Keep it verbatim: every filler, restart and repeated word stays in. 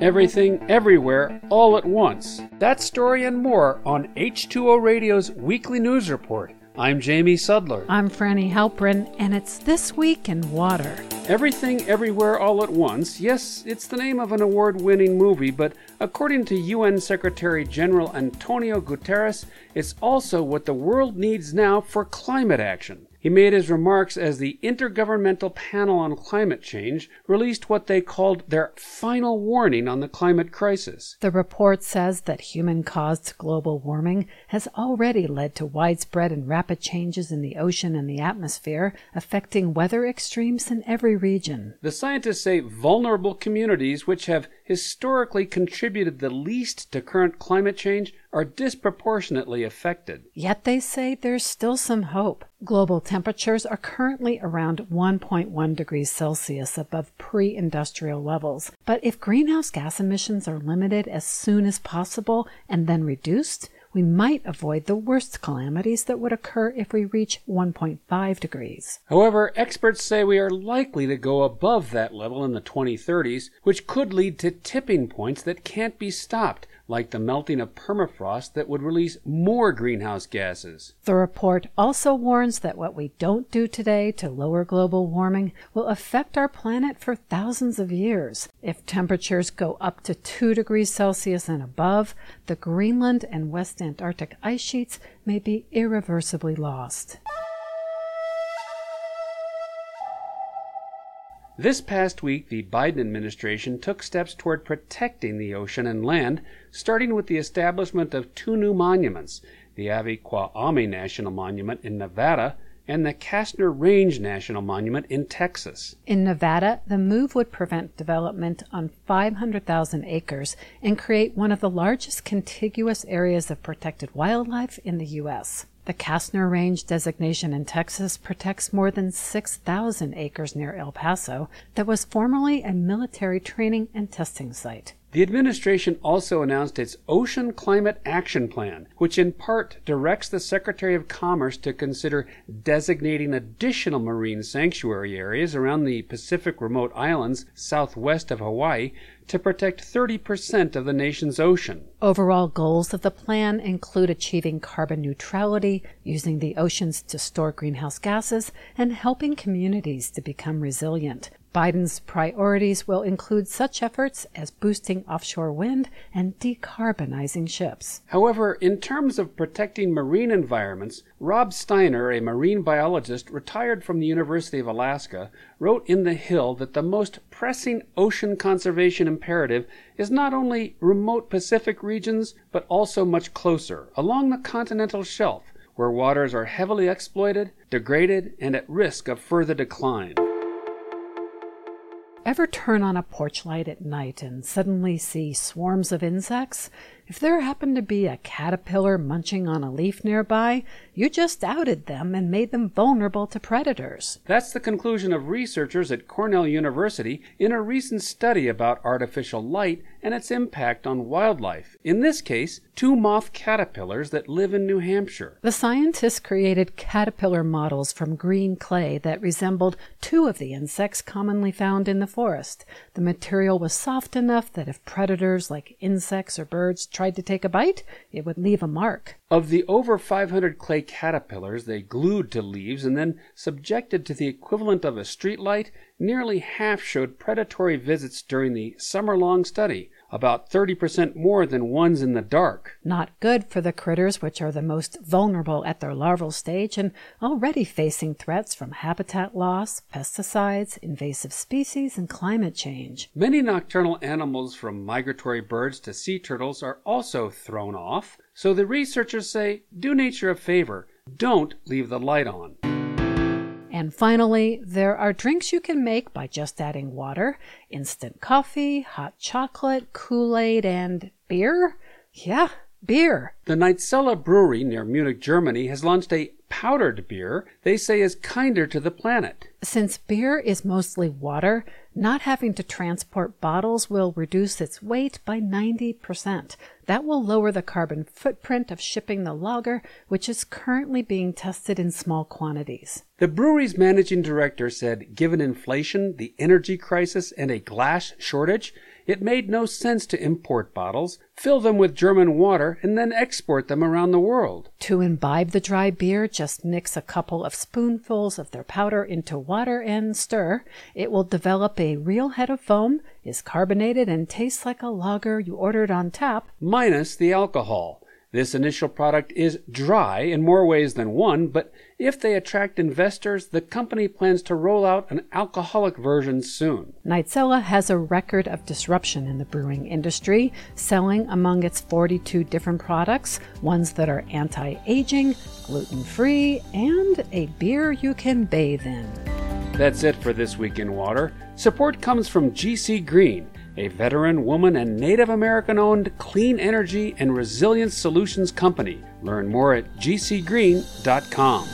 Everything, everywhere, all at once. That story and more on H two O Radio's Weekly News Report. I'm Jamie Sudler. I'm Franny Halperin, and it's This Week in Water. Everything, Everywhere, All at Once. Yes, it's the name of an award-winning movie, but according to U N Secretary General Antonio Guterres, it's also what the world needs now for climate action. He made his remarks as the Intergovernmental Panel on Climate Change released what they called their final warning on the climate crisis. The report says that human-caused global warming has already led to widespread and rapid changes in the ocean and the atmosphere, affecting weather extremes in every region. The scientists say vulnerable communities, which have historically contributed the least to current climate change, are disproportionately affected. Yet they say there's still some hope. Global temperatures are currently around one point one degrees Celsius above pre-industrial levels. But if greenhouse gas emissions are limited as soon as possible and then reduced, we might avoid the worst calamities that would occur if we reach one point five degrees. However, experts say we are likely to go above that level in the twenty thirties, which could lead to tipping points that can't be stopped, like the melting of permafrost that would release more greenhouse gases. The report also warns that what we don't do today to lower global warming will affect our planet for thousands of years. If temperatures go up to two degrees Celsius and above, the Greenland and West Antarctic ice sheets may be irreversibly lost. This past week, the Biden administration took steps toward protecting the ocean and land, starting with the establishment of two new monuments, the Avi Kwa Ame National Monument in Nevada and the Castner Range National Monument in Texas. In Nevada, the move would prevent development on five hundred thousand acres and create one of the largest contiguous areas of protected wildlife in the U S. The Castner Range designation in Texas protects more than six thousand acres near El Paso that was formerly a military training and testing site. The administration also announced its Ocean Climate Action Plan, which in part directs the Secretary of Commerce to consider designating additional marine sanctuary areas around the Pacific Remote Islands southwest of Hawaii to protect thirty percent of the nation's ocean. Overall goals of the plan include achieving carbon neutrality, using the oceans to store greenhouse gases, and helping communities to become resilient. Biden's priorities will include such efforts as boosting offshore wind and decarbonizing ships. However, in terms of protecting marine environments, Rob Steiner, a marine biologist retired from the University of Alaska, wrote in The Hill that the most pressing ocean conservation imperative is not only remote Pacific regions, but also much closer, along the continental shelf, where waters are heavily exploited, degraded, and at risk of further decline. Ever turn on a porch light at night and suddenly see swarms of insects? If there happened to be a caterpillar munching on a leaf nearby, you just outed them and made them vulnerable to predators. That's the conclusion of researchers at Cornell University in a recent study about artificial light and its impact on wildlife, in this case, two moth caterpillars that live in New Hampshire. The scientists created caterpillar models from green clay that resembled two of the insects commonly found in the forest. The material was soft enough that if predators like insects or birds tried to take a bite, it would leave a mark. Of the over five hundred clay caterpillars they glued to leaves and then subjected to the equivalent of a streetlight, nearly half showed predatory visits during the summer-long study, about thirty percent more than ones in the dark. Not good for the critters, which are the most vulnerable at their larval stage and already facing threats from habitat loss, pesticides, invasive species, and climate change. Many nocturnal animals, from migratory birds to sea turtles, are also thrown off, so the researchers say, do nature a favor, don't leave the light on. And finally, there are drinks you can make by just adding water, instant coffee, hot chocolate, Kool-Aid, and beer? Yeah, beer. The Neitzella Brewery near Munich, Germany has launched a powdered beer they say is kinder to the planet. Since beer is mostly water, not having to transport bottles will reduce its weight by ninety percent. That will lower the carbon footprint of shipping the lager, which is currently being tested in small quantities. The brewery's managing director said, given inflation, the energy crisis, and a glass shortage, It made no sense to import bottles, fill them with German water, and then export them around the world. To imbibe the dry beer, just mix a couple of spoonfuls of their powder into water and stir. It will develop a real head of foam, is carbonated, and tastes like a lager you ordered on tap. Minus the alcohol. This initial product is dry in more ways than one, but if they attract investors, the company plans to roll out an alcoholic version soon. Neitzella has a record of disruption in the brewing industry, selling among its forty-two different products, ones that are anti-aging, gluten-free, and a beer you can bathe in. That's it for this week in water. Support comes from G C Green, a veteran, woman, and Native American-owned clean energy and resilience solutions company. Learn more at g c green dot com.